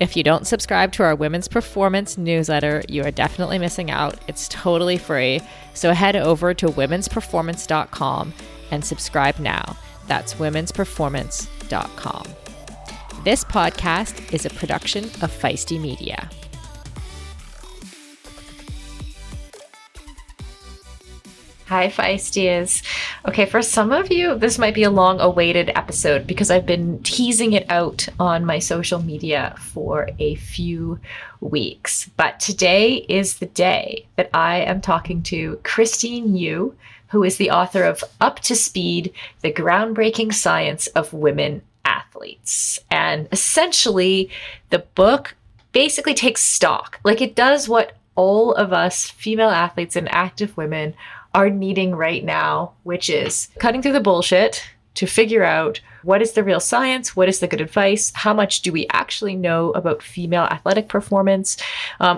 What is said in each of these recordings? If you don't subscribe to our Women's Performance newsletter, you are definitely missing out. It's totally free. So head over to womensperformance.com and subscribe now. That's womensperformance.com. This podcast is a production of Feisty Media. Hi, Feisties. Okay, for some of you, this might be a long-awaited episode because I've been teasing it out on my social media for a few weeks. But today is the day that I am talking to Christine Yu, who is the author of Up to Speed, The Groundbreaking Science of Women Athletes. And essentially, the book basically takes stock. Like, it does what all of us female athletes and active women are needing right now, which is cutting through the bullshit to figure out what is the real science, what is the good advice, how much do we actually know about female athletic performance,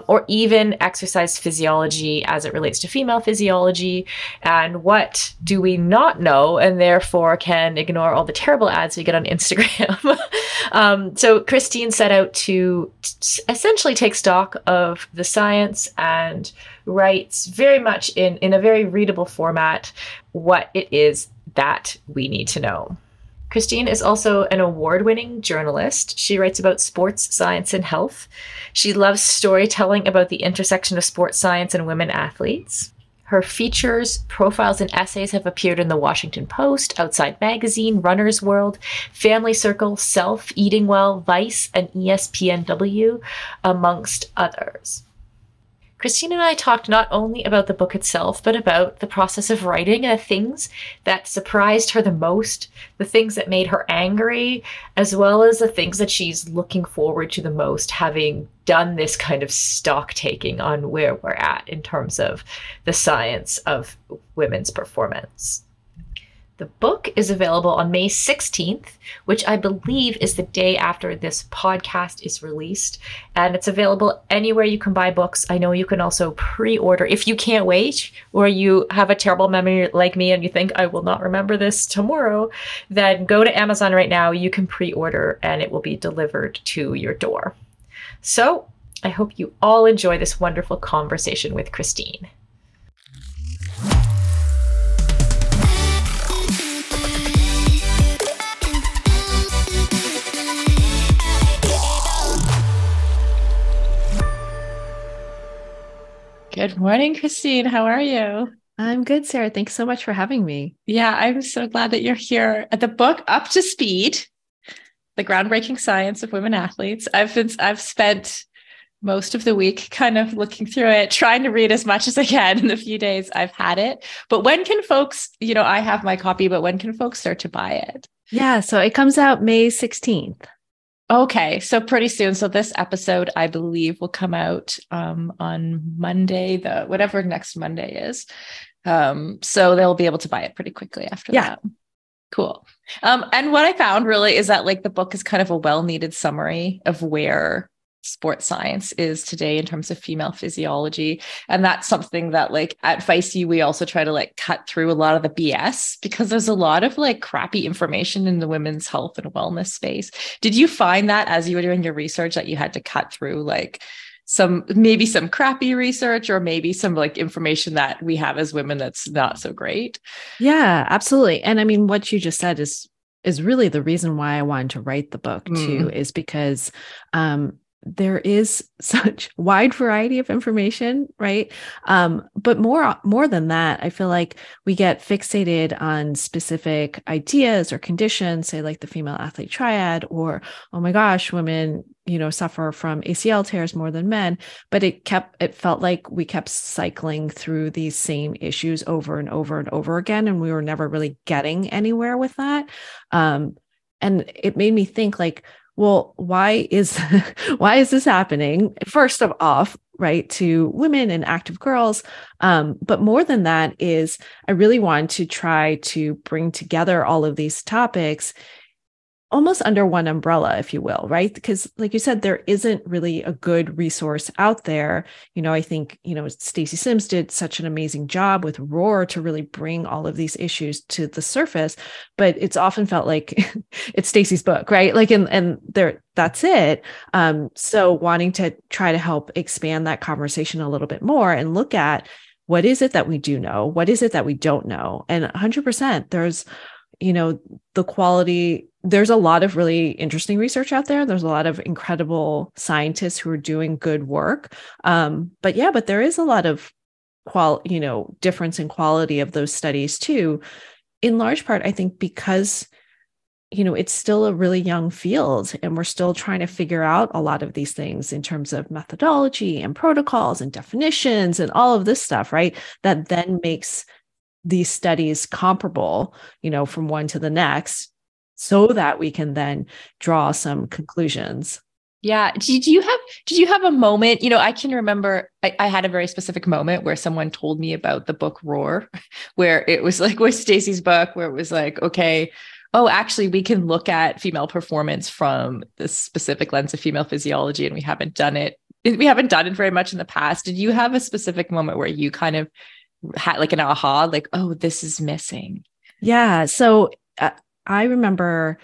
or even exercise physiology as it relates to female physiology, and what do we not know and therefore can ignore all the terrible ads we get on Instagram. So Christine set out to essentially take stock of the science and writes very much in a very readable format what it is that we need to know. Christine is also an award-winning journalist. She writes about sports science and health. She loves storytelling about the intersection of sports science and women athletes. Her features, profiles, and essays have appeared in the Washington Post, Outside Magazine, Runner's World, Family Circle, Self, Eating Well, Vice, and ESPNW, amongst others. Christine and I talked not only about the book itself, but about the process of writing and the things that surprised her the most, the things that made her angry, as well as the things that she's looking forward to the most, having done this kind of stock taking on where we're at in terms of the science of women's performance. The book is available on May 16th, which I believe is the day after this podcast is released, and it's available anywhere you can buy books. I know you can also pre-order if you can't wait, or you have a terrible memory like me and you think, I will not remember this tomorrow, then go to Amazon right now. You can pre-order and it will be delivered to your door. So I hope you all enjoy this wonderful conversation with Christine. Good morning, Christine. How are you? I'm good, Sarah. Thanks so much for having me. Yeah, I'm so glad that you're here. At the book Up to Speed, The Groundbreaking Science of Women Athletes. I've spent most of the week kind of looking through it, trying to read as much as I can in the few days I've had it. But when can folks, you know, I have my copy, but when can folks start to buy it? Yeah, so it comes out May 16th. Okay, so pretty soon. So this episode, I believe, will come out on Monday, the whatever next Monday is. So they'll be able to buy it pretty quickly after that. Cool. And what I found really is that, like, the book is kind of a well-needed summary of where sports science is today in terms of female physiology. And that's something that, like, at Feisty, we also try to, like, cut through a lot of the BS because there's a lot of, like, crappy information in the women's health and wellness space. Did you find that as you were doing your research that you had to cut through, like, some crappy research or maybe some, like, information that we have as women that's not so great? Yeah, absolutely. And I mean, what you just said is really the reason why I wanted to write the book too, is because, there is such wide variety of information, right? But more than that, I feel like we get fixated on specific ideas or conditions, say like the female athlete triad, or, oh my gosh, women, you know, suffer from ACL tears more than men, but it felt like we kept cycling through these same issues over and over and over again. And we were never really getting anywhere with that. And it made me think like, well, why is this happening? First of all, right, to women and active girls. But more than that is I really want to try to bring together all of these topics almost under one umbrella, if you will, right? Because like you said, there isn't really a good resource out there. You know, I think, you know, Stacey Sims did such an amazing job with Roar to really bring all of these issues to the surface, but it's often felt like it's Stacey's book, right? Like, and there, that's it. So wanting to try to help expand that conversation a little bit more and look at what is it that we do know? What is it that we don't know? And 100% there's, you know, the quality, there's a lot of really interesting research out there. There's a lot of incredible scientists who are doing good work. But there is a lot of difference in quality of those studies too, in large part, I think, because, you know, it's still a really young field and we're still trying to figure out a lot of these things in terms of methodology and protocols and definitions and all of this stuff, right? That then makes these studies comparable, you know, from one to the next, so that we can then draw some conclusions. Yeah. Did you have a moment, you know, I can remember I had a very specific moment where someone told me about the book Roar, where it was like with Stacey's book, where it was like, okay, oh, actually we can look at female performance from this specific lens of female physiology. And we haven't done it very much in the past. Did you have a specific moment where you kind of had like an aha, like, oh, this is missing? Yeah. So I remember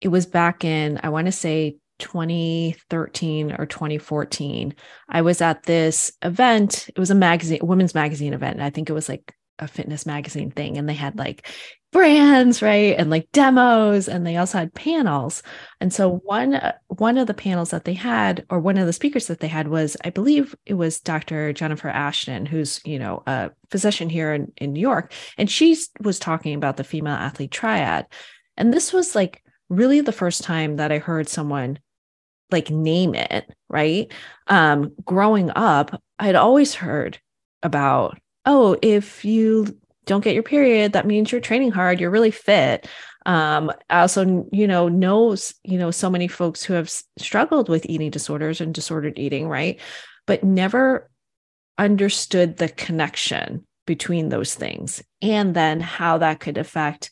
it was back in, I want to say 2013 or 2014. I was at this event. It was a women's magazine event. And I think it was like a fitness magazine thing. And they had like brands, right? And like demos. And they also had panels. And so one of the panels that they had, or one of the speakers that they had was, I believe it was Dr. Jennifer Ashton, who's, you know, a physician here in New York. And she was talking about the female athlete triad. And this was like really the first time that I heard someone like name it, right? Growing up, I'd always heard about, oh, if you don't get your period, that means you're training hard, you're really fit. I also, you know, so many folks who have struggled with eating disorders and disordered eating, right? But never understood the connection between those things and then how that could affect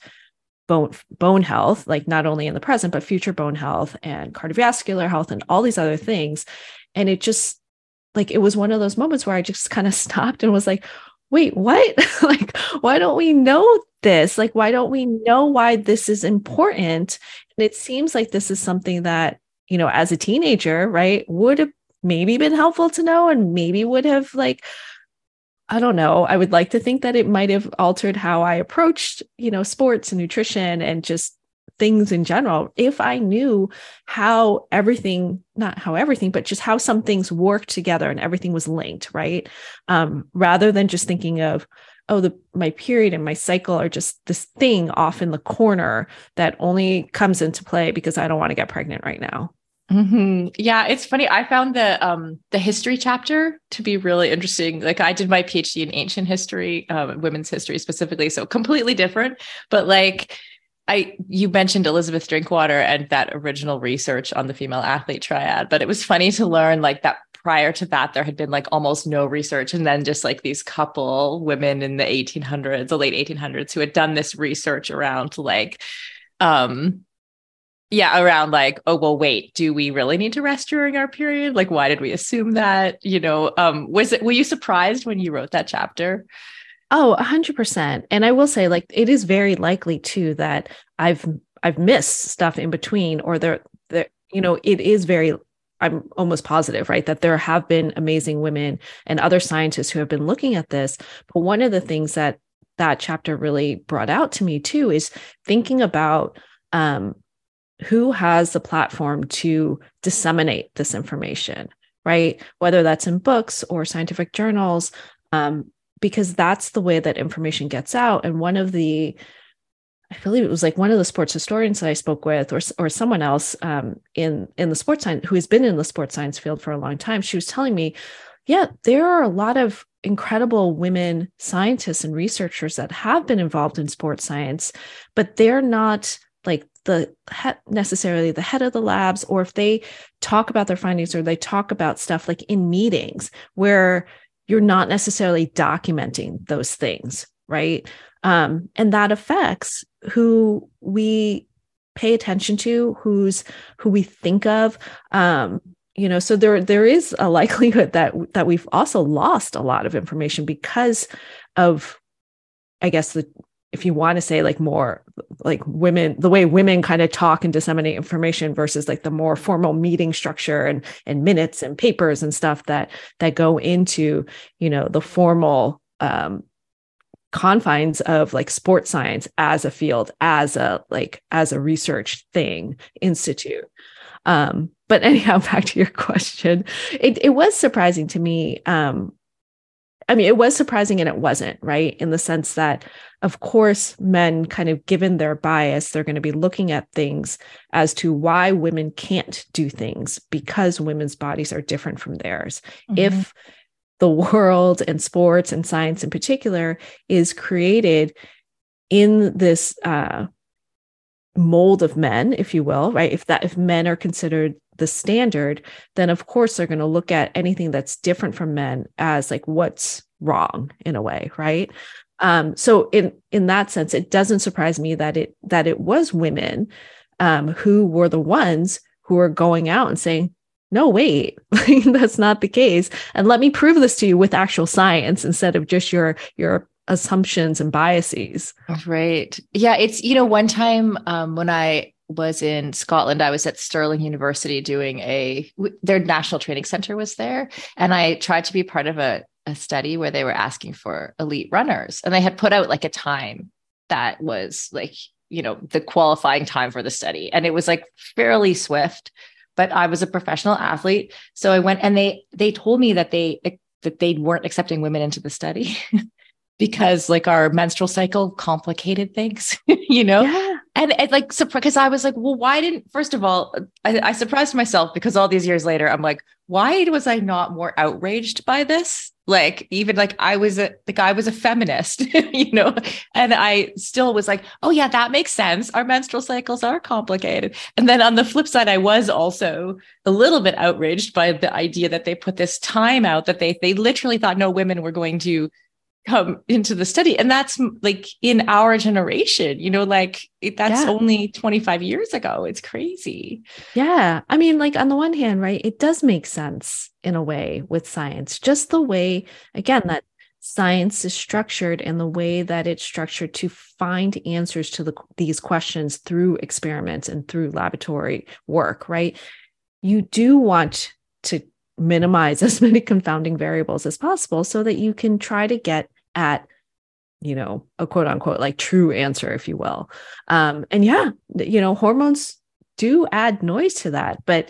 bone health, like not only in the present, but future bone health and cardiovascular health and all these other things. And it just like, it was one of those moments where I just kind of stopped and was like, wait, what? Like, why don't we know this? Like, why don't we know why this is important? And it seems like this is something that, you know, as a teenager, right, would have maybe been helpful to know, and maybe would have, like, I don't know. I would like to think that it might have altered how I approached, you know, sports and nutrition and just things in general, if I knew just how some things worked together and everything was linked, right? Rather than just thinking of, oh, my period and my cycle are just this thing off in the corner that only comes into play because I don't want to get pregnant right now. Mm-hmm. Yeah. It's funny. I found the history chapter to be really interesting. Like, I did my PhD in ancient history, women's history specifically. So completely different, but like, you mentioned Elizabeth Drinkwater and that original research on the female athlete triad, but it was funny to learn like that prior to that, there had been like almost no research. And then just like these couple women in the 1800s, the late 1800s, who had done this research around like, oh, well, wait, do we really need to rest during our period? Like, why did we assume that? You know, were you surprised when you wrote that chapter? Oh, 100%. And I will say, like, it is very likely too that I've missed stuff in between, or there, you know, I'm almost positive, right, that there have been amazing women and other scientists who have been looking at this. But one of the things that chapter really brought out to me too is thinking about who has the platform to disseminate this information, right? Whether that's in books or scientific journals, because that's the way that information gets out. And one of the, I believe it was like one of the sports historians that I spoke with, or someone else in the sports science, who has been in the sports science field for a long time, she was telling me, yeah, there are a lot of incredible women scientists and researchers that have been involved in sports science, but they're not like necessarily the head of the labs, or if they talk about their findings or they talk about stuff like in meetings where you're not necessarily documenting those things, right? And that affects who we pay attention to, who we think of. You know, so there is a likelihood that we've also lost a lot of information because of, I guess, if you want to say like more like women, the way women kind of talk and disseminate information versus like the more formal meeting structure and minutes and papers and stuff that go into, you know, the formal confines of like sports science as a field, as a research thing, institute. But anyhow, back to your question, it was surprising to me. I mean, it was surprising and it wasn't, right? In the sense that, of course, men kind of given their bias, they're going to be looking at things as to why women can't do things because women's bodies are different from theirs. Mm-hmm. If the world and sports and science in particular is created in this mold of men, if you will, right? If men are considered the standard, then of course they're going to look at anything that's different from men as like what's wrong in a way, right? So in that sense, it doesn't surprise me that it was women who were the ones who were going out and saying, no, wait, that's not the case. And let me prove this to you with actual science instead of just your assumptions and biases. Right. Yeah. It's, you know, one time when I was in Scotland, I was at Stirling University doing their national training center was there. And I tried to be part of a study where they were asking for elite runners, and they had put out like a time that was like, you know, the qualifying time for the study. And it was like fairly swift, but I was a professional athlete. So I went, and they told me that they weren't accepting women into the study because like our menstrual cycle complicated things, you know? Yeah. And like, because I was like, well, why didn't, first of all, I surprised myself because all these years later, I'm like, why was I not more outraged by this? Like, even like I was a feminist, you know, and I still was like, oh yeah, that makes sense. Our menstrual cycles are complicated. And then on the flip side, I was also a little bit outraged by the idea that they put this time out that they literally thought no women were going to come into the study. And that's like in our generation, you know, like that's only 25 years ago. It's crazy. Yeah. I mean, like on the one hand, right, it does make sense in a way with science, just the way, again, that science is structured and the way that it's structured to find answers to these questions through experiments and through laboratory work, right? You do want to minimize as many confounding variables as possible so that you can try to get at, you know, a quote unquote, like true answer, if you will. And yeah, you know, hormones do add noise to that, but,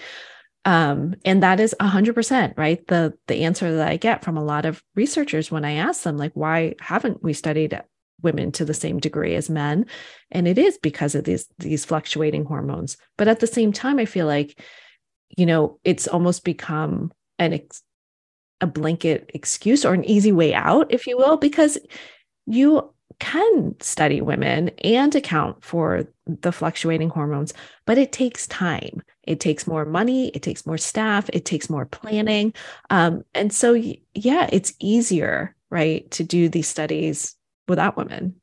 and that is 100%, right? The answer that I get from a lot of researchers when I ask them, like, why haven't we studied women to the same degree as men? And it is because of these fluctuating hormones. But at the same time, I feel like, you know, it's almost become a blanket excuse or an easy way out, if you will, because you can study women and account for the fluctuating hormones, but it takes time. It takes more money. It takes more staff. It takes more planning. And so, yeah, it's easier, right, to do these studies without women.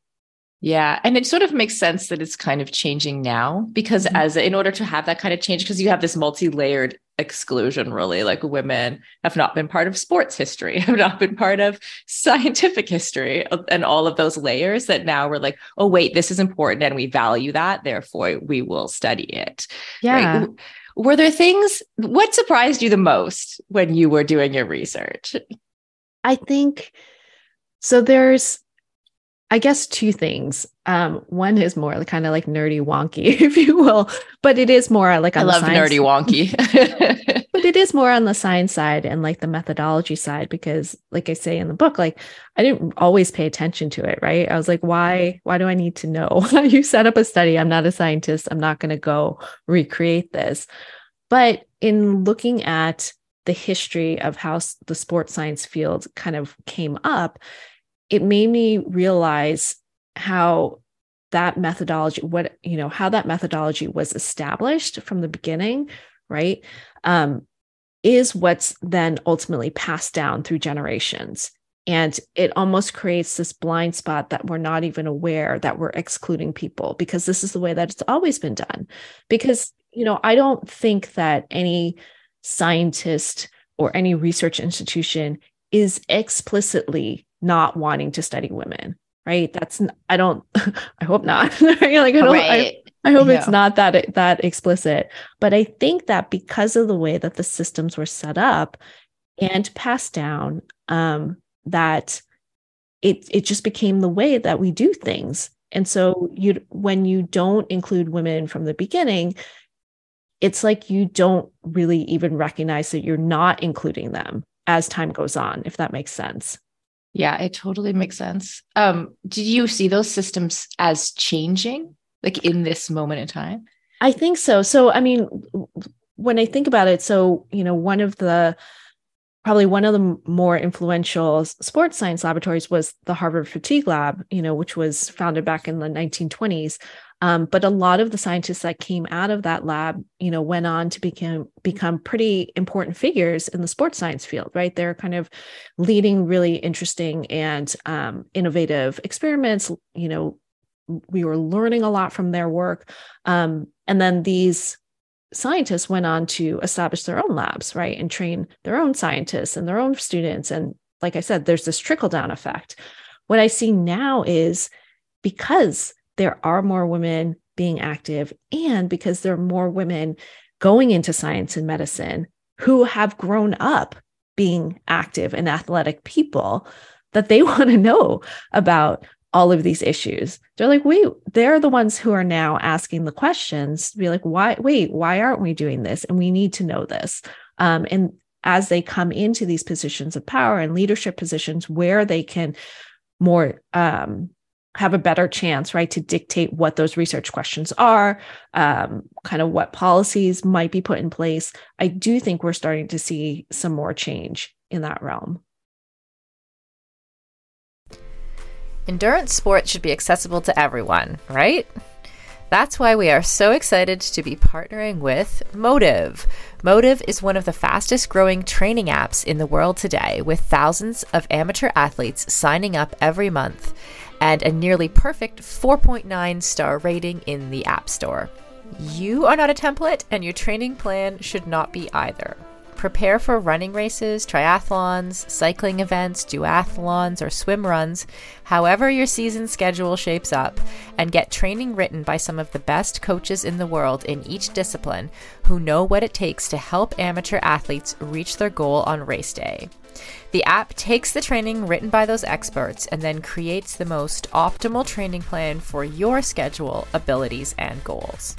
Yeah. And it sort of makes sense that it's kind of changing now because in order to have that kind of change, because you have this multi-layered exclusion, really, like women have not been part of sports history, have not been part of scientific history, and all of those layers that now we're like, oh, wait, this is important and we value that. Therefore, we will study it. Yeah. Right? Were there things, what surprised you the most when you were doing your research? I think, so there's, I guess two things. One is more kind of like nerdy wonky, if you will, but it is more like on the science. I love nerdy wonky. But it is more on the science side and like the methodology side, because like I say in the book, like I didn't always pay attention to it, right? I was like, why do I need to know? You set up a study. I'm not a scientist. I'm not going to go recreate this. But in looking at the history of how the sports science field kind of came up, it made me realize how that methodology, how that methodology was established from the beginning, right? Is what's then ultimately passed down through generations. And it almost creates this blind spot that we're not even aware that we're excluding people because this is the way that it's always been done. Because, I don't think that any scientist or any research institution is explicitly not wanting to study women, right? I hope not. I hope it's not that explicit. But I think that because of the way that the systems were set up and passed down, that it just became the way that we do things. And so when you don't include women from the beginning, it's like you don't really even recognize that you're not including them as time goes on, if that makes sense. Yeah, it totally makes sense. Did you see those systems as changing, like in this moment in time? I think so. So, I mean, when I think about it, one of the more influential sports science laboratories was the Harvard Fatigue Lab, which was founded back in the 1920s. But a lot of the scientists that came out of that lab, went on to become pretty important figures in the sports science field, right? They're kind of leading really interesting and innovative experiments. We were learning a lot from their work. And then these scientists went on to establish their own labs, right? And train their own scientists and their own students. And like I said, there's this trickle-down effect. What I see now is because there are more women being active, and because there are more women going into science and medicine who have grown up being active and athletic people, that they want to know about all of these issues. They're like, they're the ones who are now asking the questions to be like, why aren't we doing this? And we need to know this. And as they come into these positions of power and leadership positions where they can more, have a better chance, right, to dictate what those research questions are, kind of what policies might be put in place. I do think we're starting to see some more change in that realm. Endurance sports should be accessible to everyone, right? That's why we are so excited to be partnering with Motive. Motive is one of the fastest growing training apps in the world today, with thousands of amateur athletes signing up every month, and a nearly perfect 4.9 star rating in the App Store. You are not a template, and your training plan should not be either. Prepare for running races, triathlons, cycling events, duathlons, or swim runs, however your season schedule shapes up, and get training written by some of the best coaches in the world in each discipline who know what it takes to help amateur athletes reach their goal on race day. The app takes the training written by those experts and then creates the most optimal training plan for your schedule, abilities, and goals.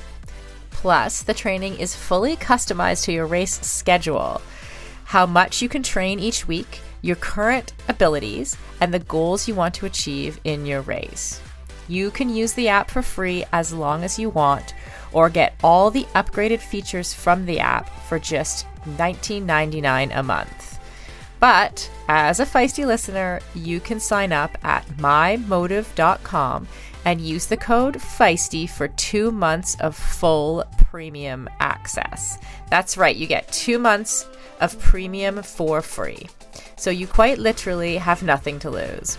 Plus, the training is fully customized to your race schedule, how much you can train each week, your current abilities, and the goals you want to achieve in your race. You can use the app for free as long as you want, or get all the upgraded features from the app for just $19.99 a month. But as a Feisty listener, you can sign up at mymotive.com and use the code Feisty for 2 months of full premium access. That's right, you get 2 months of premium for free. So you quite literally have nothing to lose.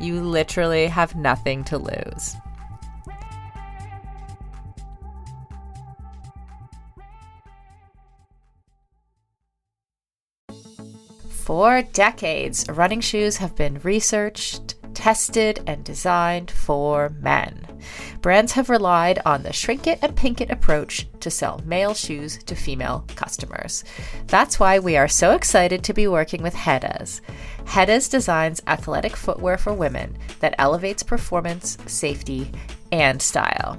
You literally have nothing to lose. For decades, running shoes have been researched, tested, and designed for men. Brands have relied on the shrink it and pink it approach to sell male shoes to female customers. That's why we are so excited to be working with HEDAZ. HEDAZ designs athletic footwear for women that elevates performance, safety, and style.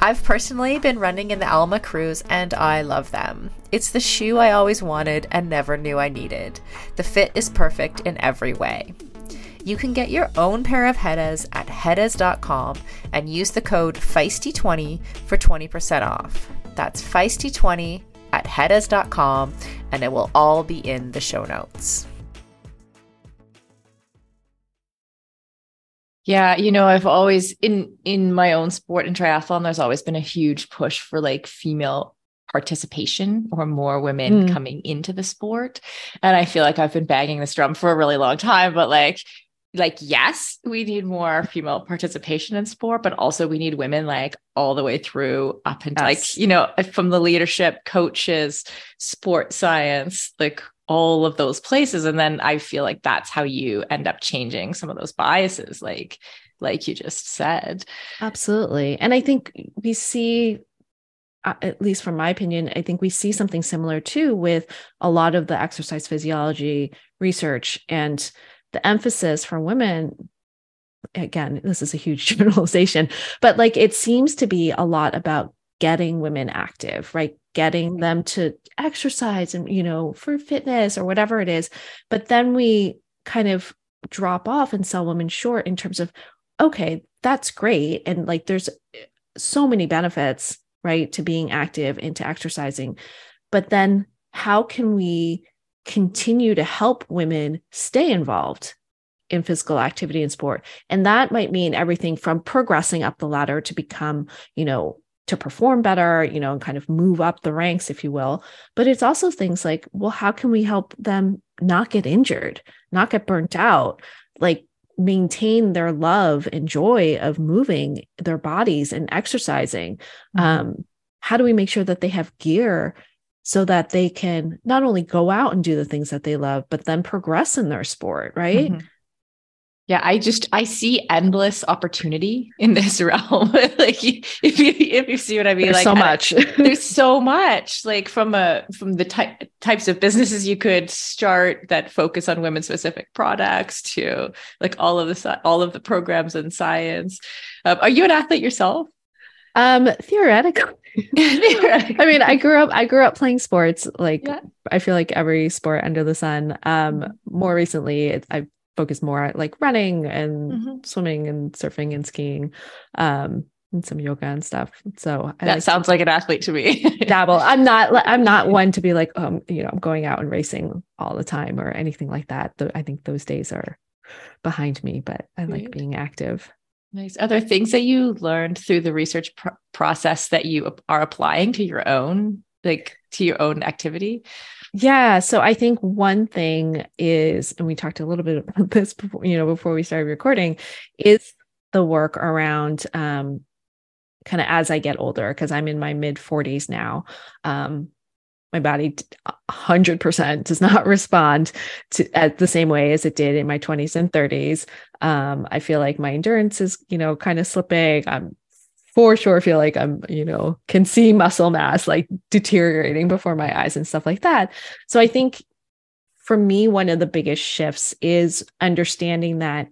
I've personally been running in the Alma Cruise and I love them. It's the shoe I always wanted and never knew I needed. The fit is perfect in every way. You can get your own pair of HEDAZ at HEDAZ.com and use the code Feisty20 for 20% off. That's Feisty20 at HEDAZ.com, and it will all be in the show notes. Yeah, you know, I've always in my own sport and triathlon, there's always been a huge push for like female participation or more women coming into the sport. And I feel like I've been banging this drum for a really long time, but like, yes, we need more female participation in sport, but also we need women like all the way through up and yes. Like, you know, from the leadership, coaches, sport science, like all of those places. And then I feel like that's how you end up changing some of those biases, like you just said. Absolutely. And I think we see, at least from my opinion, I think we see something similar too with a lot of the exercise physiology research and the emphasis for women. Again, this is a huge generalization, but like, it seems to be a lot about getting women active, right? Getting them to exercise and, you know, for fitness or whatever it is. But then we kind of drop off and sell women short in terms of, okay, that's great. And like, there's so many benefits, right, to being active and to exercising. But then how can we continue to help women stay involved in physical activity and sport? And that might mean everything from progressing up the ladder to become, you know, to perform better, you know, and kind of move up the ranks, if you will. But it's also things like, well, how can we help them not get injured, not get burnt out, like maintain their love and joy of moving their bodies and exercising? Mm-hmm. How do we make sure that they have gear so that they can not only go out and do the things that they love, but then progress in their sport, right? Mm-hmm. Yeah, I see endless opportunity in this realm. Like if you see what I mean, there's like so much, there's so much like from the types of businesses you could start that focus on women specific products to like all of the programs and science. Are you an athlete yourself? Theoretically. I mean, I grew up playing sports. Like yeah. I feel like every sport under the sun. More recently, I've focus more at like running and mm-hmm. swimming and surfing and skiing, and some yoga and stuff. So that sounds like an athlete to me. Dabble. I'm not one to be like, you know, I'm going out and racing all the time or anything like that. I think those days are behind me, but I like being active. Nice. Are there things that you learned through the research process that you are applying to your own, like to your own activity? Yeah. So I think one thing is, and we talked a little bit about this before, you know, before we started recording, is the work around kind of as I get older, because I'm in my mid 40s now. My body 100% does not respond to at the same way as it did in my 20s and 30s. I feel like my endurance is, you know, kind of slipping. I'm for sure feel like I'm, you know, can see muscle mass like deteriorating before my eyes and stuff like that. So I think for me, one of the biggest shifts is understanding that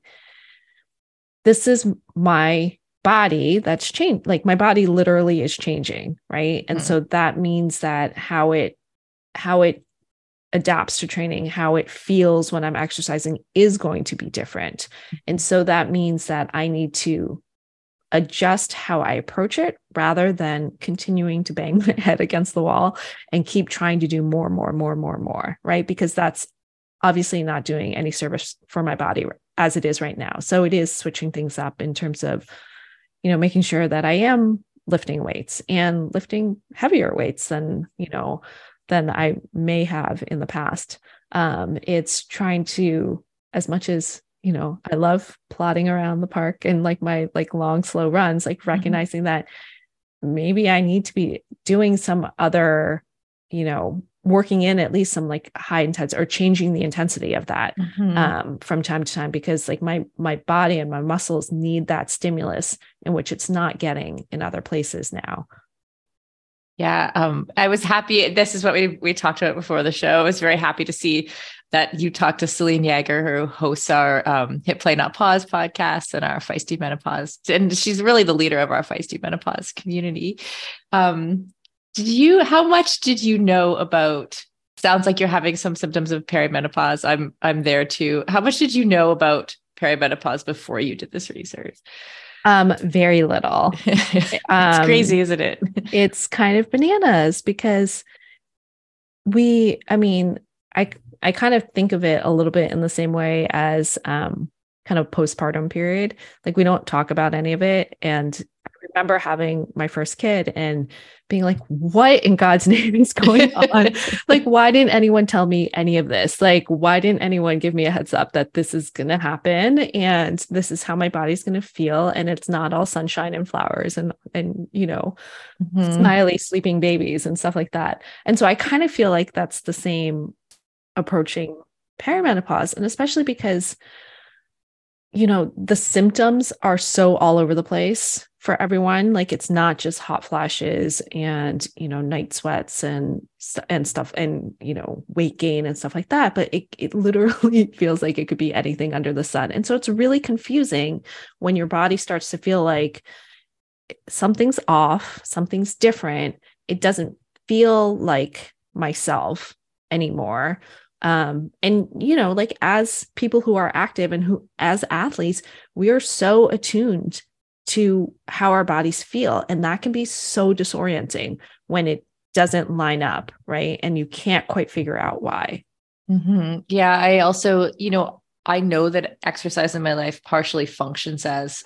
this is my body that's changed. Like my body literally is changing. Right. And so that means that how it adapts to training, how it feels when I'm exercising is going to be different. And so that means that I need to adjust how I approach it rather than continuing to bang my head against the wall and keep trying to do more, right? Because that's obviously not doing any service for my body as it is right now. So it is switching things up in terms of, you know, making sure that I am lifting weights and lifting heavier weights than, you know, than I may have in the past. It's trying to, as much as, you know, I love plodding around the park and like my like long, slow runs, like recognizing that maybe I need to be doing some other, you know, working in at least some like high intensity or changing the intensity of that from time to time, because like my body and my muscles need that stimulus in which it's not getting in other places now. Yeah. I was happy. This is what we talked about before the show. I was very happy to see that you talked to Celine Yeager, who hosts our Hit Play Not Pause podcast and our Feisty Menopause. And she's really the leader of our Feisty Menopause community. How much did you know about, sounds like you're having some symptoms of perimenopause. I'm there too. How much did you know about perimenopause before you did this research? Very little. It's crazy, isn't it? It's kind of bananas because I kind of think of it a little bit in the same way as, kind of postpartum period. Like we don't talk about any of it. And I remember having my first kid and being like, what in God's name is going on? Like, why didn't anyone tell me any of this? Like, why didn't anyone give me a heads up that this is going to happen? And this is how my body's going to feel. And it's not all sunshine and flowers and, you know, smiley sleeping babies and stuff like that. And so I kind of feel like that's the same approaching perimenopause. And especially because, you know, the symptoms are so all over the place for everyone. Like it's not just hot flashes and, you know, night sweats and stuff and, you know, weight gain and stuff like that, but it literally feels like it could be anything under the sun. And so it's really confusing when your body starts to feel like something's off, something's different. It doesn't feel like myself anymore. And, you know, like as people who are active and who, as athletes, we are so attuned to how our bodies feel. And that can be so disorienting when it doesn't line up. Right. And you can't quite figure out why. Yeah. I also, you know, I know that exercise in my life partially functions as,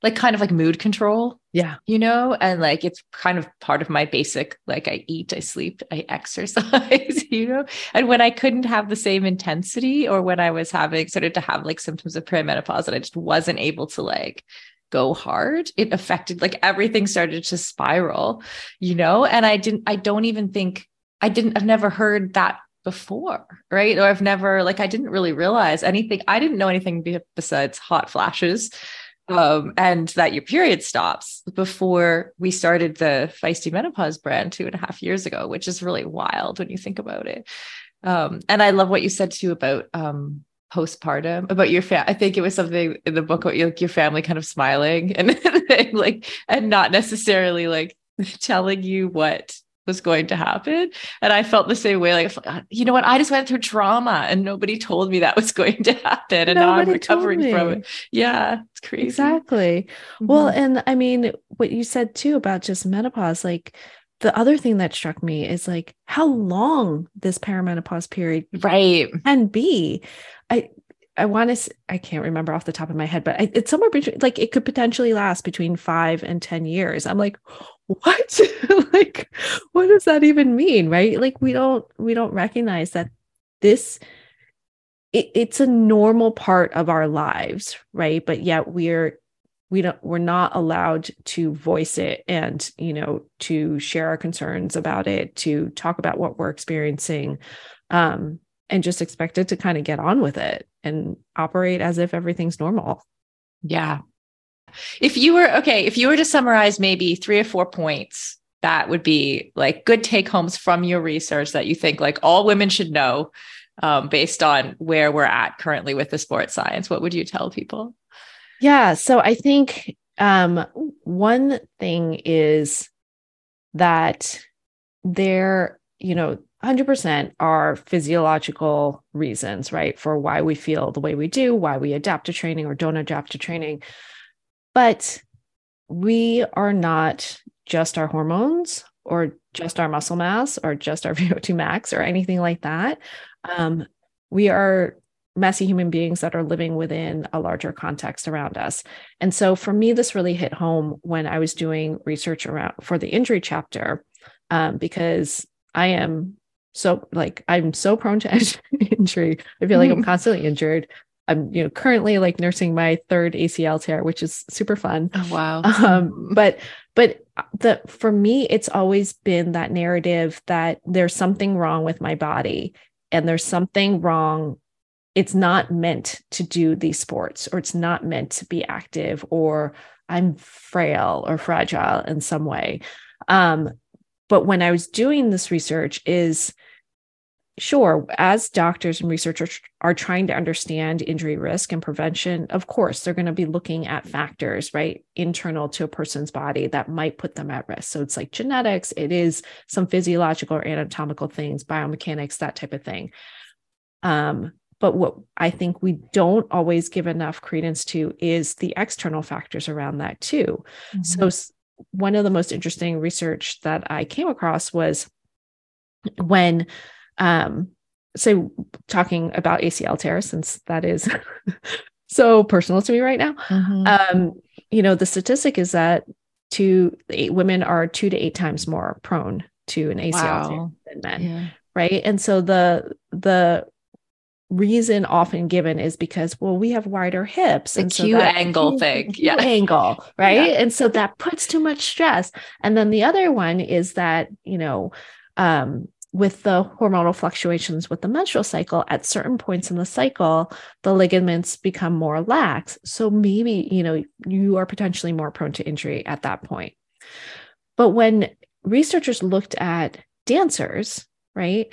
like kind of like mood control. Yeah. You know, and like, it's kind of part of my basic, like I eat, I sleep, I exercise, you know, and when I couldn't have the same intensity or when I was having started to have like symptoms of perimenopause and I just wasn't able to like go hard, it affected like everything started to spiral, you know, and I've never heard that before. Right. Or I've never, like, I didn't really realize anything. I didn't know anything besides hot flashes. And that your period stops before we started the Feisty Menopause brand 2.5 years ago, which is really wild when you think about it. And I love what you said too about, postpartum, about your family. I think it was something in the book about your family kind of smiling and like, and not necessarily like telling you what was going to happen. And I felt the same way. Like, you know what? I just went through trauma and nobody told me that was going to happen. And now I'm recovering from it. Yeah. It's crazy. Exactly. Well, and I mean, what you said too about just menopause, like the other thing that struck me is like how long this perimenopause period can be. I want to, I can't remember off the top of my head, but it's somewhere between, like it could potentially last between 5 and 10 years. I'm like, what? Like, what does that even mean? Right? Like we don't recognize that this, it's a normal part of our lives. Right. But yet we're not allowed to voice it and, you know, to share our concerns about it, to talk about what we're experiencing, and just expected to kind of get on with it and operate as if everything's normal. Yeah. If you were to summarize maybe 3 or 4 points, that would be like good take homes from your research that you think like all women should know, based on where we're at currently with the sports science, what would you tell people? Yeah. So I think, one thing is that there, 100% are physiological reasons, right? For why we feel the way we do, why we adapt to training or don't adapt to training. But we are not just our hormones or just our muscle mass or just our VO2 max or anything like that. We are messy human beings that are living within a larger context around us. And so for me, this really hit home when I was doing research around for the injury chapter, because I am so I'm so prone to injury. I feel like I'm constantly injured. I'm, currently nursing my third ACL tear, which is super fun. Oh, wow. But for me, it's always been that narrative that there's something wrong with my body and there's something wrong. It's not meant to do these sports, or it's not meant to be active, or I'm frail or fragile in some way. But when I was doing this research is, sure, as doctors and researchers are trying to understand injury risk and prevention, of course, they're going to be looking at factors, right, internal to a person's body that might put them at risk. So it's like genetics, it is some physiological or anatomical things, biomechanics, that type of thing. But what I think we don't always give enough credence to is the external factors around that too. Mm-hmm. So one of the most interesting research that I came across was when, so talking about ACL tear, since that is so personal to me right now, mm-hmm. The statistic is that women are 2 to 8 times more prone to an ACL wow. tear than men. Yeah. Right. And so the reason often given is because, we have wider hips. The Q angle, right? Yeah. And so that puts too much stress. And then the other one is that, with the hormonal fluctuations with the menstrual cycle, at certain points in the cycle, the ligaments become more lax. So maybe, you are potentially more prone to injury at that point. But when researchers looked at dancers, right?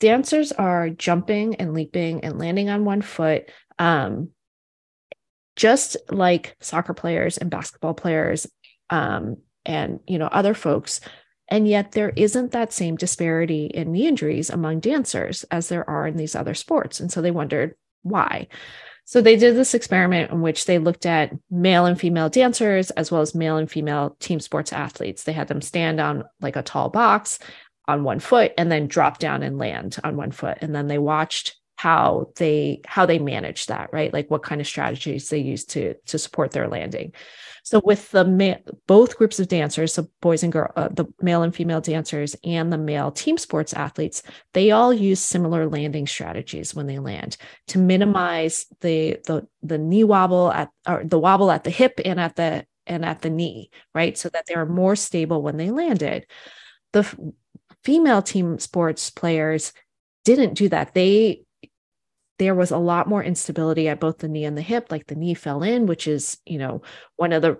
Dancers are jumping and leaping and landing on one foot, just like soccer players and basketball players, and, other folks. And yet there isn't that same disparity in knee injuries among dancers as there are in these other sports. And so they wondered why. So they did this experiment in which they looked at male and female dancers, as well as male and female team sports athletes. They had them stand on a tall box on one foot and then drop down and land on one foot. And then they watched how they managed that, right? What kind of strategies they used to support their landing. So with the both groups of dancers, so boys and girls, the male and female dancers and the male team sports athletes, they all use similar landing strategies when they land to minimize the knee wobble the wobble at the hip and at the knee, right? So that they are more stable when they landed. The female team sports players didn't do that. There was a lot more instability at both the knee and the hip. The knee fell in, which is, one of the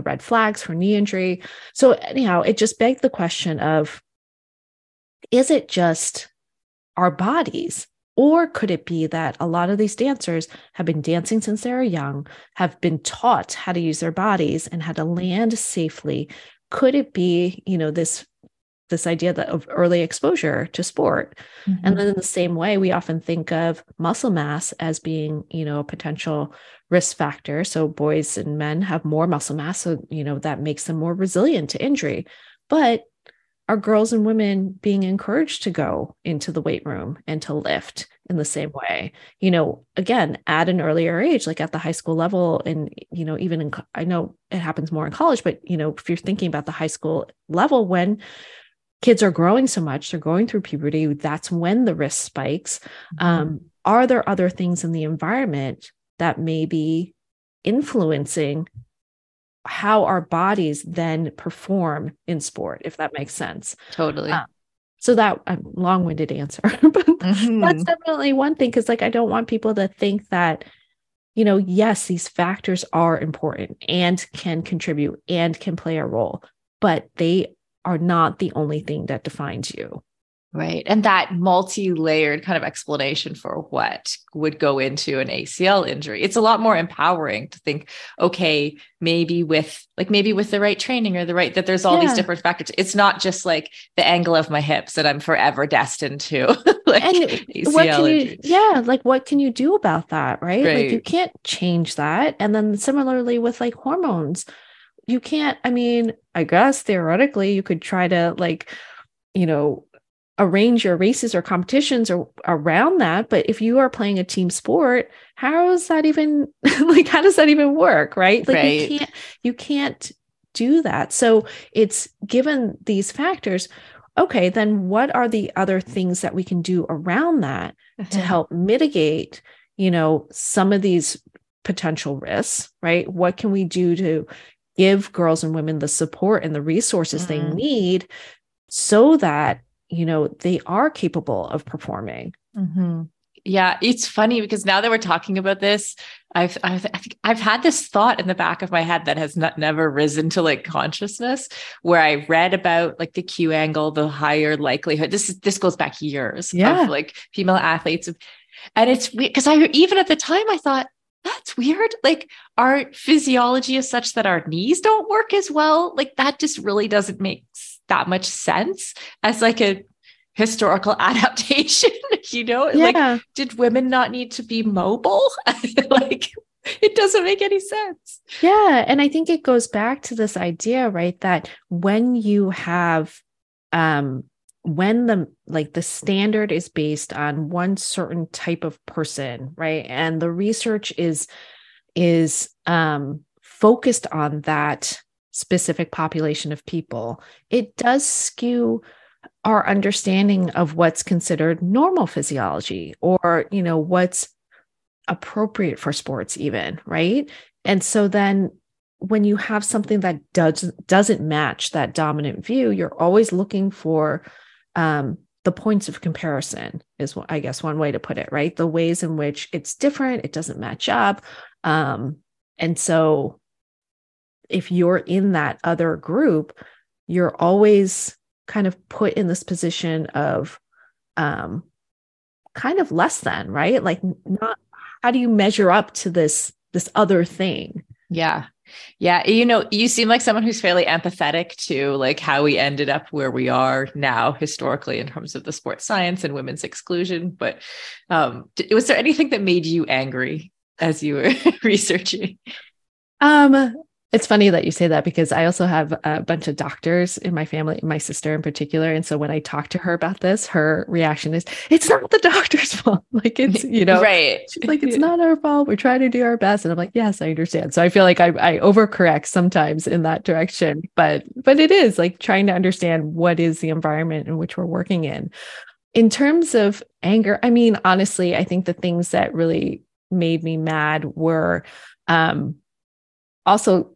red flags for knee injury. So anyhow, it just begged the question of, is it just our bodies? Or could it be that a lot of these dancers have been dancing since they were young, have been taught how to use their bodies and how to land safely? Could it be, this idea of early exposure to sport. Mm-hmm. And then in the same way, we often think of muscle mass as being, a potential risk factor. So boys and men have more muscle mass. So, that makes them more resilient to injury, but are girls and women being encouraged to go into the weight room and to lift in the same way, again, at an earlier age, at the high school level and, even in, I know it happens more in college, but, if you're thinking about the high school level, when kids are growing so much, they're going through puberty, that's when the risk spikes. Mm-hmm. Are there other things in the environment that may be influencing how our bodies then perform in sport, if that makes sense? Totally. So that long-winded answer, but mm-hmm. That's definitely one thing. Cause I don't want people to think that, you know, yes, these factors are important and can contribute and can play a role, but they are not the only thing that defines you. Right. And that multi-layered kind of explanation for what would go into an ACL injury. It's a lot more empowering to think, okay, maybe with the right training or the right, that there's all these different factors. It's not just like the angle of my hips that I'm forever destined to like ACL injury. Like what can you do about that? Right. Like you can't change that. And then similarly with like hormones, you can't, I mean, I guess theoretically you could try to like, you know, arrange your races or competitions or around that. But if you are playing a team sport, how does that even work? Right. Like you can't do that. So it's given these factors. Okay. Then what are the other things that we can do around that to help mitigate, you know, some of these potential risks, right? What can we do to give girls and women the support and the resources they need so that, you know, they are capable of performing. Mm-hmm. Yeah. It's funny because now that we're talking about this, I think I've had this thought in the back of my head that has never risen to like consciousness, where I read about like the Q angle, the higher likelihood. This goes back years of like female athletes. And it's weird because even at the time I thought, that's weird. Like our physiology is such that our knees don't work as well. Like that just really doesn't make that much sense as like a historical adaptation, you know, like did women not need to be mobile? Like it doesn't make any sense. Yeah. And I think it goes back to this idea, right? That when you have, when the standard is based on one certain type of person, right? And the research is focused on that specific population of people, it does skew our understanding of what's considered normal physiology or, you know, what's appropriate for sports even, right? And so then when you have something that doesn't match that dominant view, you're always looking for the points of comparison is, I guess, one way to put it, right? The ways in which it's different, it doesn't match up. And so if you're in that other group, you're always kind of put in this position of kind of less than, right? Like not, how do you measure up to this other thing? Yeah. Yeah. You know, you seem like someone who's fairly empathetic to like how we ended up where we are now historically in terms of the sports science and women's exclusion. But was there anything that made you angry as you were researching? It's funny that you say that because I also have a bunch of doctors in my family, my sister in particular. And so when I talk to her about this, her reaction is, it's not the doctor's fault. Like it's, you know, right. She's like, it's not our fault. We're trying to do our best. And I'm like, yes, I understand. So I feel like I overcorrect sometimes in that direction, but it is like trying to understand what is the environment in which we're working in. In terms of anger, I mean, honestly, I think the things that really made me mad were, also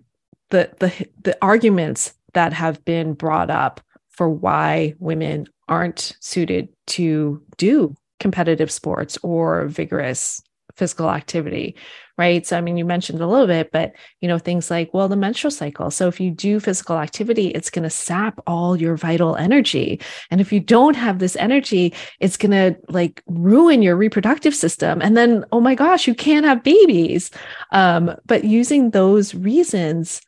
the arguments that have been brought up for why women aren't suited to do competitive sports or vigorous physical activity, right? So, I mean, you mentioned a little bit, but, you know, things like, well, the menstrual cycle. So if you do physical activity, it's going to sap all your vital energy. And if you don't have this energy, it's going to like ruin your reproductive system. And then, oh my gosh, you can't have babies. But using those reasons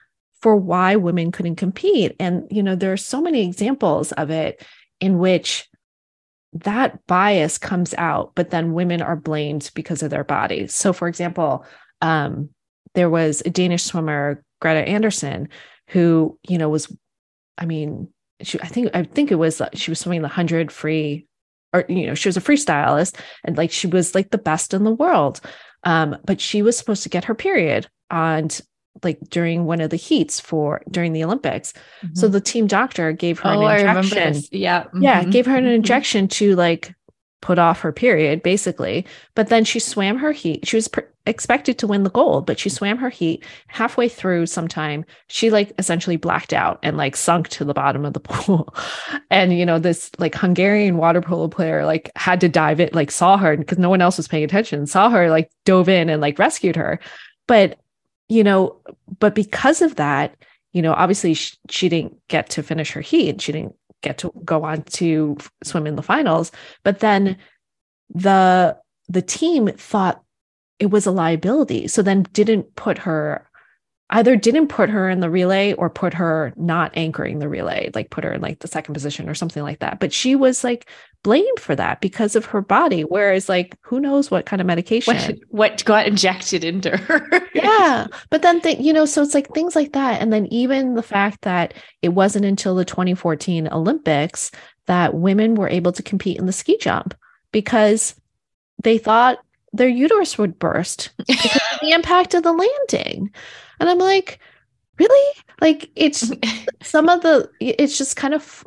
for why women couldn't compete. And, you know, there are so many examples of it in which that bias comes out, but then women are blamed because of their body. So for example, there was a Danish swimmer, Greta Anderson, who, you know, was, I mean, she was swimming the 100 free, or, you know, she was a freestylist and like, she was like the best in the world. But she was supposed to get her period on like during one of the heats during the Olympics. Mm-hmm. So the team doctor gave her an injection. Yeah. Mm-hmm. Yeah. Gave her an injection to like put off her period, basically. But then she swam her heat. She was expected to win the gold, but she swam her heat. Halfway through sometime, she essentially blacked out and sunk to the bottom of the pool. And, this Hungarian water polo player, had to dive it, saw her because no one else was paying attention, saw her, dove in and rescued her. But, but because of that, obviously she didn't get to finish her heat. She didn't get to go on to swim in the finals. But then the team thought it was a liability. So then didn't put her in the relay or put her not anchoring the relay, put her in the second position or something like that. But she was blamed for that because of her body. Whereas who knows what kind of medication, what got injected into her. Yeah. But then, so it's things like that. And then even the fact that it wasn't until the 2014 Olympics that women were able to compete in the ski jump because they thought their uterus would burst because of the impact of the landing. And I'm really? It's it's just kind of,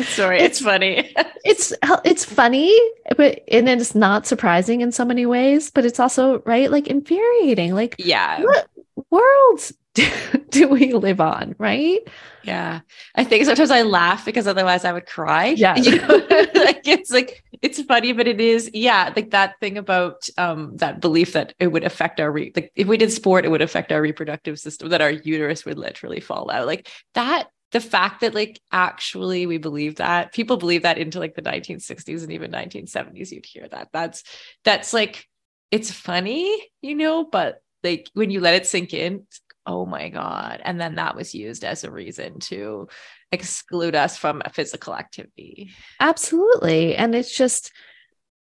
sorry, it's funny. It's funny, but then it's not surprising in so many ways, but it's also infuriating. Yeah. What worlds do we live on? Right. Yeah. I think sometimes I laugh because otherwise I would cry. Yeah. It's funny, but it is, yeah, that thing about that belief that it would affect our if we did sport, it would affect our reproductive system, that our uterus would literally fall out. That, the fact that actually we believe that, people believe that into the 1960s and even 1970s, you'd hear that. That's it's funny, but when you let it sink in, oh my God. And then that was used as a reason to exclude us from a physical activity. Absolutely. And it's just,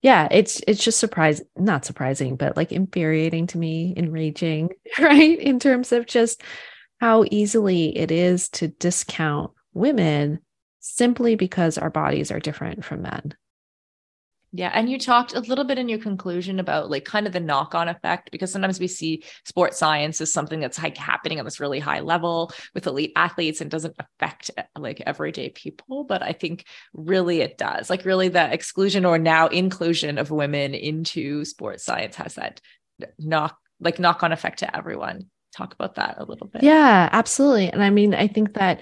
yeah, it's just surprising, not surprising, but infuriating to me, enraging, right? In terms of just how easily it is to discount women simply because our bodies are different from men. Yeah. And you talked a little bit in your conclusion about kind of the knock-on effect, because sometimes we see sports science as something that's happening on this really high level with elite athletes and doesn't affect everyday people. But I think really it does. Really the exclusion or now inclusion of women into sports science has that knock-on effect to everyone. Talk about that a little bit. Yeah, absolutely. And I mean, I think that,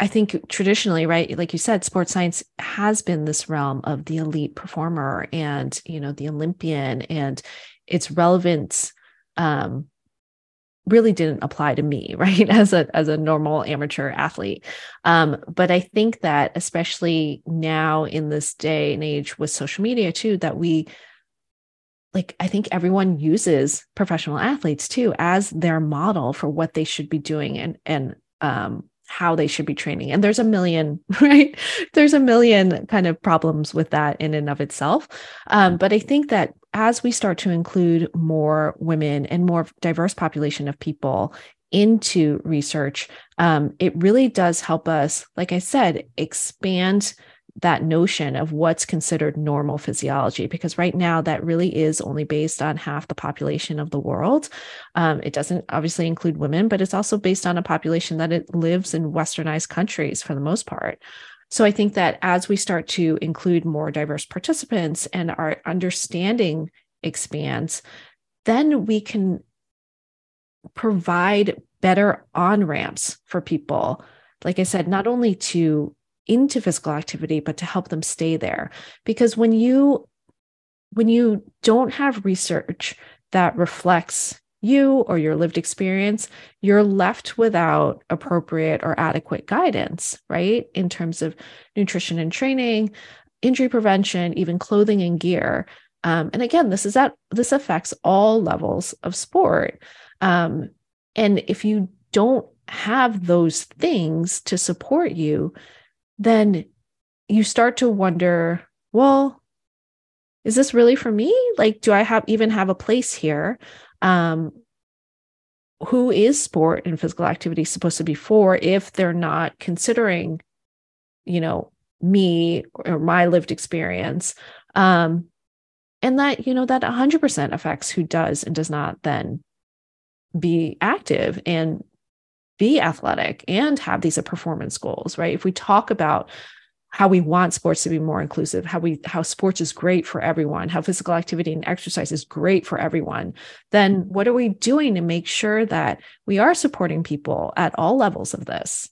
I think traditionally, right, you said, sports science has been this realm of the elite performer and, the Olympian, and its relevance really didn't apply to me, right, as a normal amateur athlete. But I think that especially now in this day and age with social media too, that we, I think everyone uses professional athletes too as their model for what they should be doing and how they should be training. And there's a million, right? There's a million kind of problems with that in and of itself. But I think that as we start to include more women and more diverse population of people into research, it really does help us, like I said, expand that notion of what's considered normal physiology, because right now that really is only based on half the population of the world. It doesn't obviously include women, but it's also based on a population that it lives in westernized countries for the most part. So I think that as we start to include more diverse participants and our understanding expands, then we can provide better on-ramps for people. Like I said, not only to into physical activity, but to help them stay there. Because when you don't have research that reflects you or your lived experience, you're left without appropriate or adequate guidance, right? In terms of nutrition and training, injury prevention, even clothing and gear. And again, this affects all levels of sport. And if you don't have those things to support you, then you start to wonder, well, is this really for me? Do I even have a place here? Who is sport and physical activity supposed to be for if they're not considering, me or my lived experience? And that, that 100% affects who does and does not then be active and be athletic and have these performance goals, right? If we talk about how we want sports to be more inclusive, how sports is great for everyone, how physical activity and exercise is great for everyone, then what are we doing to make sure that we are supporting people at all levels of this?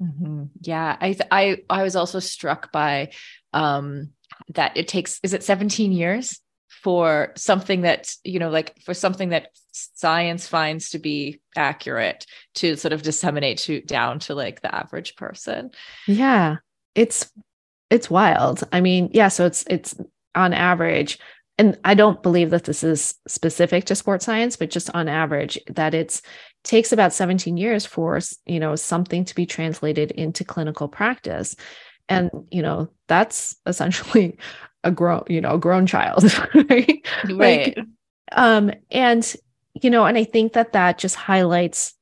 Mm-hmm. Yeah. I was also struck by that it takes, is it 17 years for something that, you know, like for something that science finds to be accurate to sort of disseminate to down to like the average person. Yeah. It's wild. I mean, yeah. So it's on average, and I don't believe that this is specific to sports science, but just on average that it's takes about 17 years for, you know, something to be translated into clinical practice. And, you know, that's essentially a grown child, right? Right. Like, and, you know, and I think that just highlights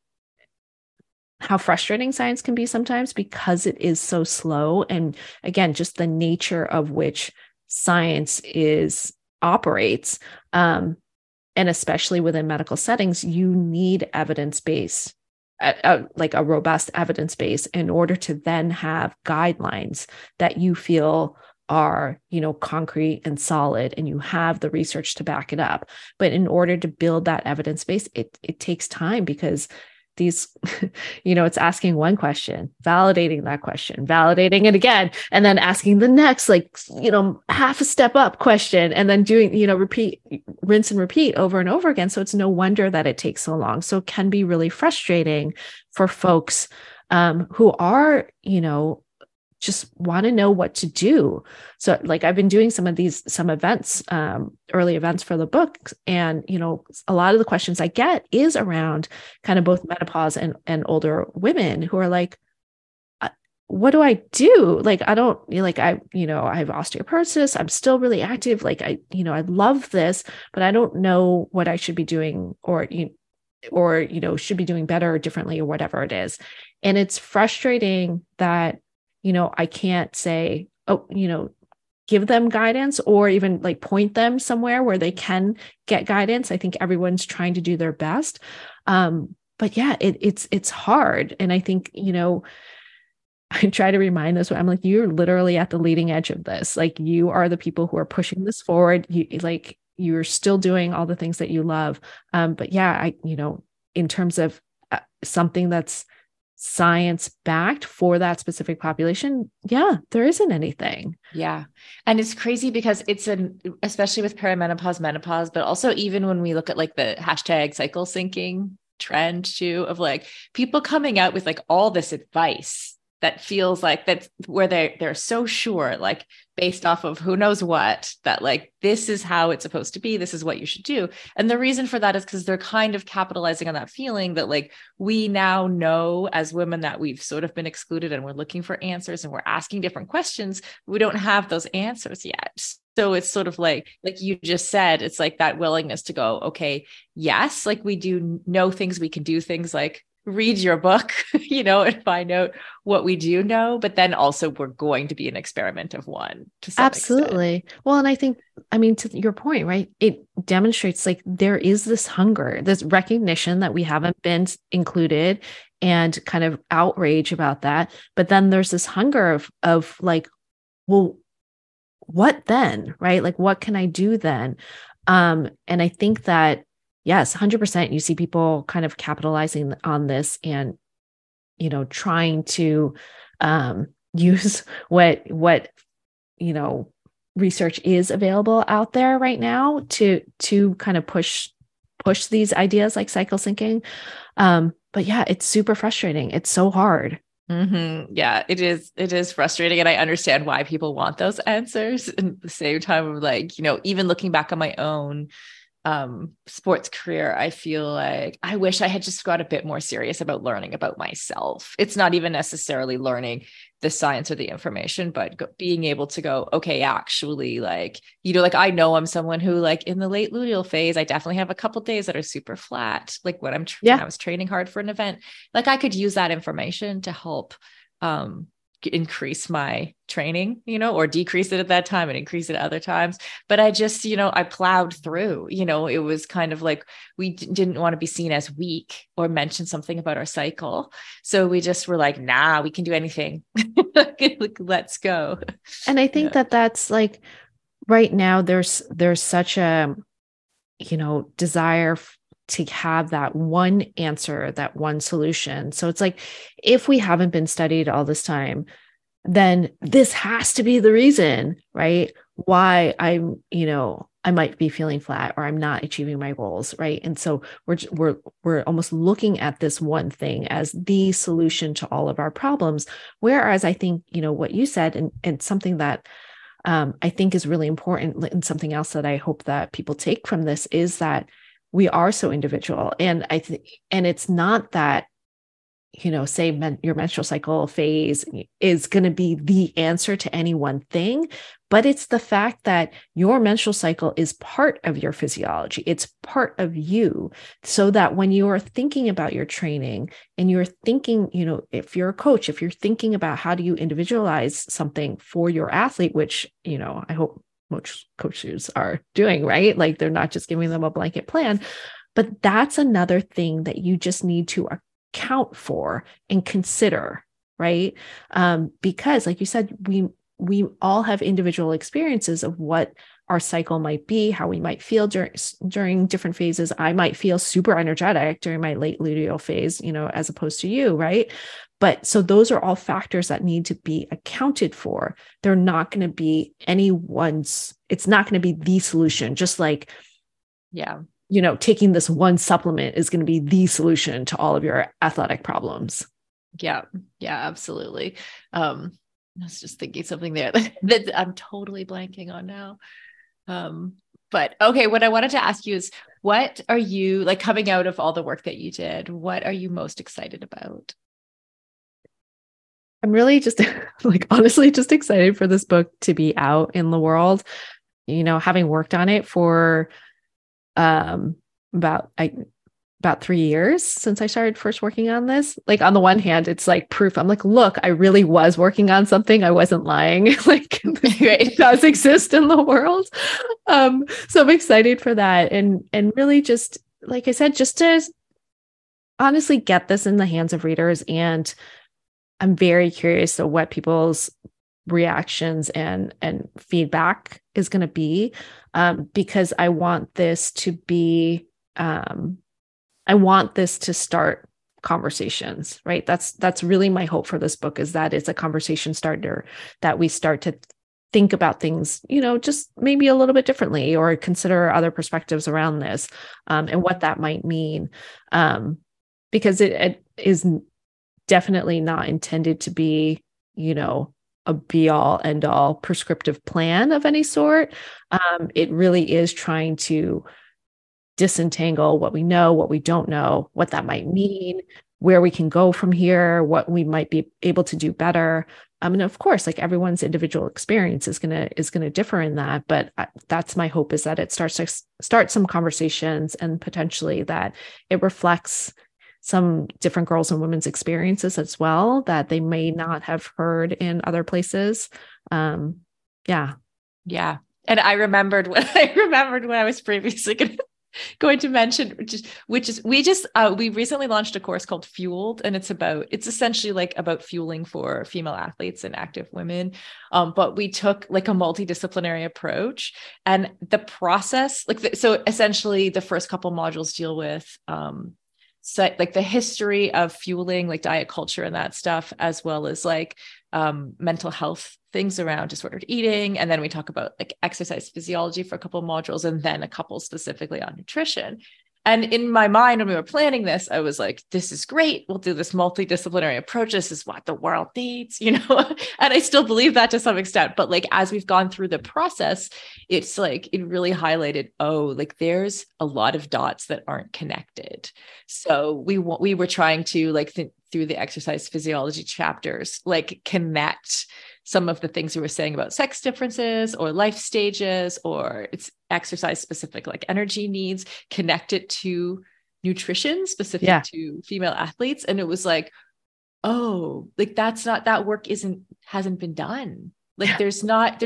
how frustrating science can be sometimes because it is so slow. And again, just the nature of which science operates. And especially within medical settings, you need evidence-based, like a robust evidence base in order to then have guidelines that you feel are, you know, concrete and solid, and you have the research to back it up. But in order to build that evidence base, it takes time because these, you know, it's asking one question, validating that question, validating it again, and then asking the next, like, you know, half a step up question, and then doing, you know, rinse and repeat over and over again. So it's no wonder that it takes so long. So it can be really frustrating for folks who are, you know, just want to know what to do. So like I've been doing some events, early events for the book. And, you know, a lot of the questions I get is around kind of both menopause and older women who are like, what do I do? Like, I don't like, you know, I have osteoporosis. I'm still really active. Like you know, I love this, but I don't know what I should be doing or, you know, should be doing better or differently or whatever it is. And it's frustrating that, you know, I can't say, oh, you know, give them guidance or even like point them somewhere where they can get guidance. I think everyone's trying to do their best. But yeah, it's hard. And I think, you know, I try to remind us, I'm like, you're literally at the leading edge of this. Like you are the people who are pushing this forward. You're still doing all the things that you love. But yeah, you know, in terms of something that's science backed for that specific population. Yeah, there isn't anything. Yeah. And it's crazy because especially with perimenopause, menopause, but also even when we look at like the hashtag cycle syncing trend too, of like people coming out with like all this advice that feels like that's where they're so sure, like based off of who knows what, that like, this is how it's supposed to be. This is what you should do. And the reason for that is because they're kind of capitalizing on that feeling that like, we now know as women that we've sort of been excluded and we're looking for answers and we're asking different questions. We don't have those answers yet. So it's sort of like you just said, it's like that willingness to go, okay, yes, like we do know things, we can do things like read your book, you know, and find out what we do know, but then also we're going to be an experiment of one to some absolutely extent. Well, and I think, I mean, to your point, right? It demonstrates like there is this hunger, this recognition that we haven't been included and kind of outrage about that. But then there's this hunger of like, well, what then, right? Like, what can I do then? And I think that, yes, 100%. You see people kind of capitalizing on this and, you know, trying to use what, you know, research is available out there right now to kind of push these ideas like cycle syncing. But yeah, it's super frustrating. It's so hard. Mm-hmm. Yeah, it is frustrating. And I understand why people want those answers. And at the same time, like, you know, even looking back on my own sports career, I feel like I wish I had just got a bit more serious about learning about myself. It's not even necessarily learning the science or the information, but being able to go, okay, actually, like, you know, like I know I'm someone who like in the late luteal phase, I definitely have a couple of days that are super flat. Like when I was training hard for an event, like I could use that information to help, increase my training, you know, or decrease it at that time and increase it other times. But I just, you know, I plowed through, you know, it was kind of like, we didn't want to be seen as weak or mention something about our cycle. So we just were like, nah, we can do anything. Like, let's go. And I think that that's like, right now there's such a, you know, desire to have that one answer, that one solution. So it's like, if we haven't been studied all this time, then this has to be the reason, right? Why I'm, you know, I might be feeling flat or I'm not achieving my goals. Right. And so we're almost looking at this one thing as the solution to all of our problems. Whereas I think, you know, what you said, and something that I think is really important, and something else that I hope that people take from this, is that we are so individual. And I think, and it's not that, you know, say your menstrual cycle phase is going to be the answer to any one thing, but it's the fact that your menstrual cycle is part of your physiology. It's part of you. So that when you are thinking about your training and you're thinking, you know, if you're a coach, if you're thinking about how do you individualize something for your athlete, which, you know, I hope most coaches are doing, right? Like they're not just giving them a blanket plan, but that's another thing that you just need to account for and consider, right? Because like you said, we all have individual experiences of what our cycle might be, how we might feel during different phases. I might feel super energetic during my late luteal phase, you know, as opposed to you, right? But so those are all factors that need to be accounted for. They're not going to be anyone's, it's not going to be the solution, just like, yeah, you know, taking this one supplement is going to be the solution to all of your athletic problems. Yeah. Yeah, absolutely. I was just thinking something there that I'm totally blanking on now. But okay. What I wanted to ask you is, what are you like coming out of all the work that you did? What are you most excited about? I'm really just like, honestly, just excited for this book to be out in the world, you know, having worked on it for, about 3 years since I started first working on this. Like on the one hand, it's like proof. I'm like, look, I really was working on something. I wasn't lying. Like it does exist in the world. So I'm excited for that. And really just, like I said, just to honestly get this in the hands of readers. And I'm very curious to what people's reactions and feedback is going to be, because I want this to be, I want this to start conversations, right? That's really my hope for this book, is that it's a conversation starter, that we start to think about things, you know, just maybe a little bit differently, or consider other perspectives around this, and what that might mean. Because it is definitely not intended to be, you know, a be all end all prescriptive plan of any sort. It really is trying to disentangle what we know, what we don't know, what that might mean, where we can go from here, what we might be able to do better. And of course, like everyone's individual experience is going to differ in that, but that's my hope, is that it starts to start some conversations, and potentially that it reflects some different girls' and women's experiences as well, that they may not have heard in other places. Yeah. Yeah. And I remembered when I was previously going to mention, which is, we recently launched a course called Fueled, and it's essentially like about fueling for female athletes and active women. But we took like a multidisciplinary approach, and the process, so essentially the first couple modules deal with, so like the history of fueling, like diet culture and that stuff, as well as like mental health things around disordered eating. And then we talk about like exercise physiology for a couple of modules, and then a couple specifically on nutrition. And in my mind, when we were planning this, I was like, this is great. We'll do this multidisciplinary approach. This is what the world needs, you know? And I still believe that to some extent, but like, as we've gone through the process, it's like, it really highlighted, oh, like there's a lot of dots that aren't connected. So we were trying to like through the exercise physiology chapters, like connect some of the things we were saying about sex differences or life stages, or it's exercise specific, like energy needs, connected to nutrition specific to female athletes. And it was like, oh, like that's not, that work hasn't been done. Like there's like,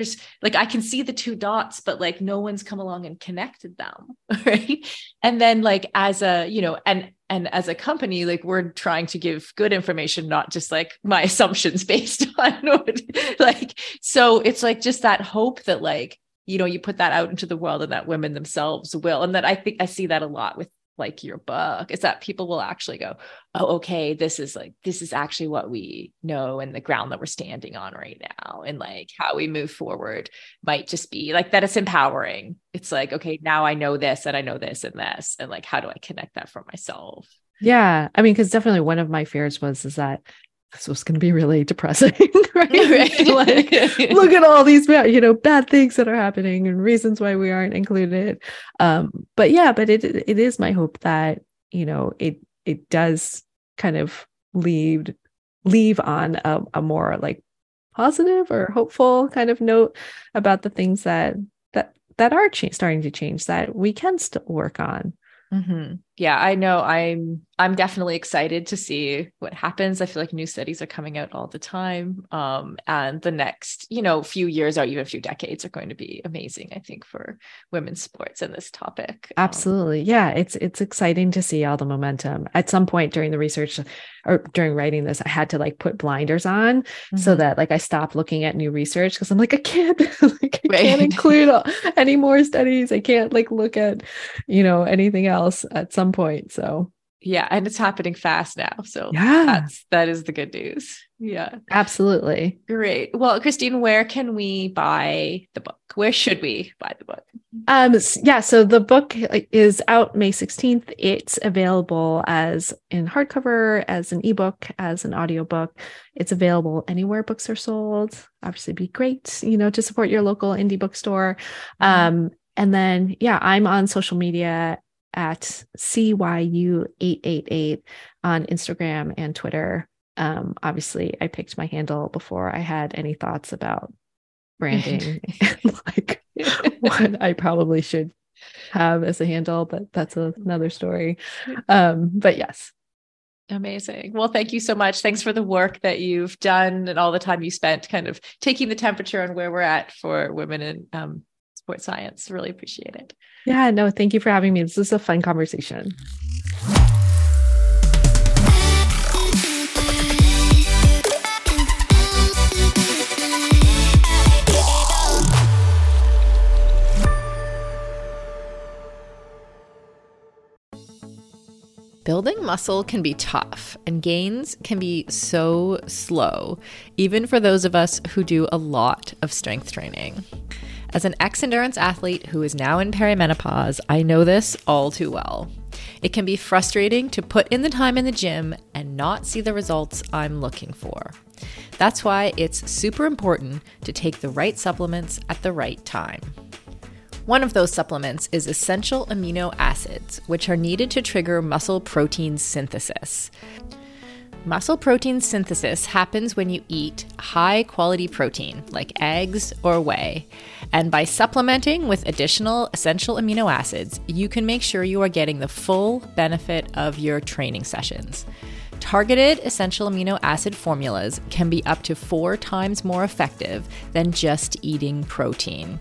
I can see the two dots, but like no one's come along and connected them. Right. And then like as a, you know, and as a company, like we're trying to give good information, not just like my assumptions based on what, like, so it's like just that hope that like, you know, you put that out into the world and that women themselves will. And that I think I see that a lot with like your book, is that people will actually go, oh, okay, this is actually what we know and the ground that we're standing on right now. And like how we move forward might just be like that. It's empowering. It's like, okay, now I know this and I know this and this, and like, how do I connect that for myself? Yeah. I mean, cause definitely one of my fears was that this was going to be really depressing, right? Like, look at all these, you know, bad things that are happening and reasons why we aren't included. But yeah, but it is my hope that, you know, it does kind of leave on a more like positive or hopeful kind of note about the things that are starting to change, that we can still work on. Mm-hmm. Yeah, I know. I'm definitely excited to see what happens. I feel like new studies are coming out all the time. And the next, you know, few years or even a few decades are going to be amazing, I think, for women's sports and this topic. Absolutely. Yeah. It's exciting to see all the momentum. At some point during the research or during writing this, I had to like put blinders on so that like I stopped looking at new research because I'm like, I can't, like, I can't include any more studies. I can't like look at, you know, anything else at some point. So yeah. And it's happening fast now. So yeah, that is the good news. Yeah, absolutely. Great. Well, Christine, where can we buy the book? Where should we buy the book? Yeah. So the book is out May 16th. It's available as in hardcover, as an ebook, as an audiobook. It's available anywhere books are sold. Obviously it'd be great, you know, to support your local indie bookstore. And then, yeah, I'm on social media at CYU888 on Instagram and Twitter. Obviously I picked my handle before I had any thoughts about branding and like what I probably should have as a handle, but that's another story. But yes. Amazing. Well, thank you so much. Thanks for the work that you've done and all the time you spent kind of taking the temperature on where we're at for women in sports science. Really appreciate it. Yeah, no, thank you for having me. This was a fun conversation. Building muscle can be tough, and gains can be so slow, even for those of us who do a lot of strength training. As an ex-endurance athlete who is now in perimenopause, I know this all too well. It can be frustrating to put in the time in the gym and not see the results I'm looking for. That's why it's super important to take the right supplements at the right time. One of those supplements is essential amino acids, which are needed to trigger muscle protein synthesis. Muscle protein synthesis happens when you eat high-quality protein, like eggs or whey. And by supplementing with additional essential amino acids, you can make sure you are getting the full benefit of your training sessions. Targeted essential amino acid formulas can be up to 4 times more effective than just eating protein.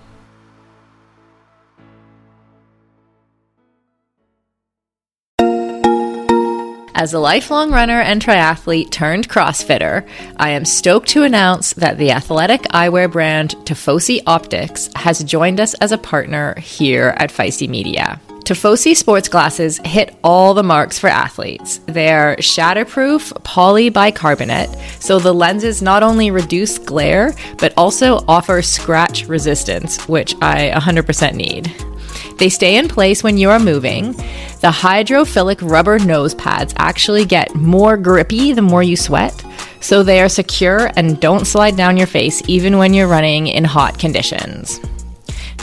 As a lifelong runner and triathlete turned CrossFitter, I am stoked to announce that the athletic eyewear brand Tifosi Optics has joined us as a partner here at Feisty Media. Tifosi sports glasses hit all the marks for athletes. They're shatterproof polybicarbonate, so the lenses not only reduce glare, but also offer scratch resistance, which I 100% need. They stay in place when you are moving. The hydrophilic rubber nose pads actually get more grippy the more you sweat, so they are secure and don't slide down your face even when you're running in hot conditions.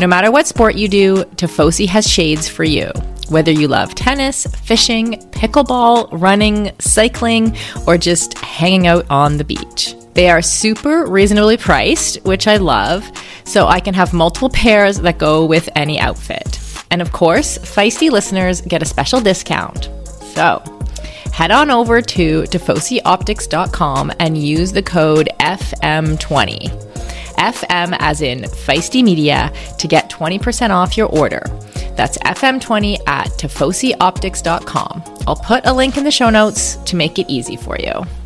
No matter what sport you do, Tifosi has shades for you. Whether you love tennis, fishing, pickleball, running, cycling, or just hanging out on the beach. They are super reasonably priced, which I love, so I can have multiple pairs that go with any outfit. And of course, Feisty listeners get a special discount. So head on over to tifosioptics.com and use the code FM20. FM as in Feisty Media to get 20% off your order. That's FM20 at tifosioptics.com. I'll put a link in the show notes to make it easy for you.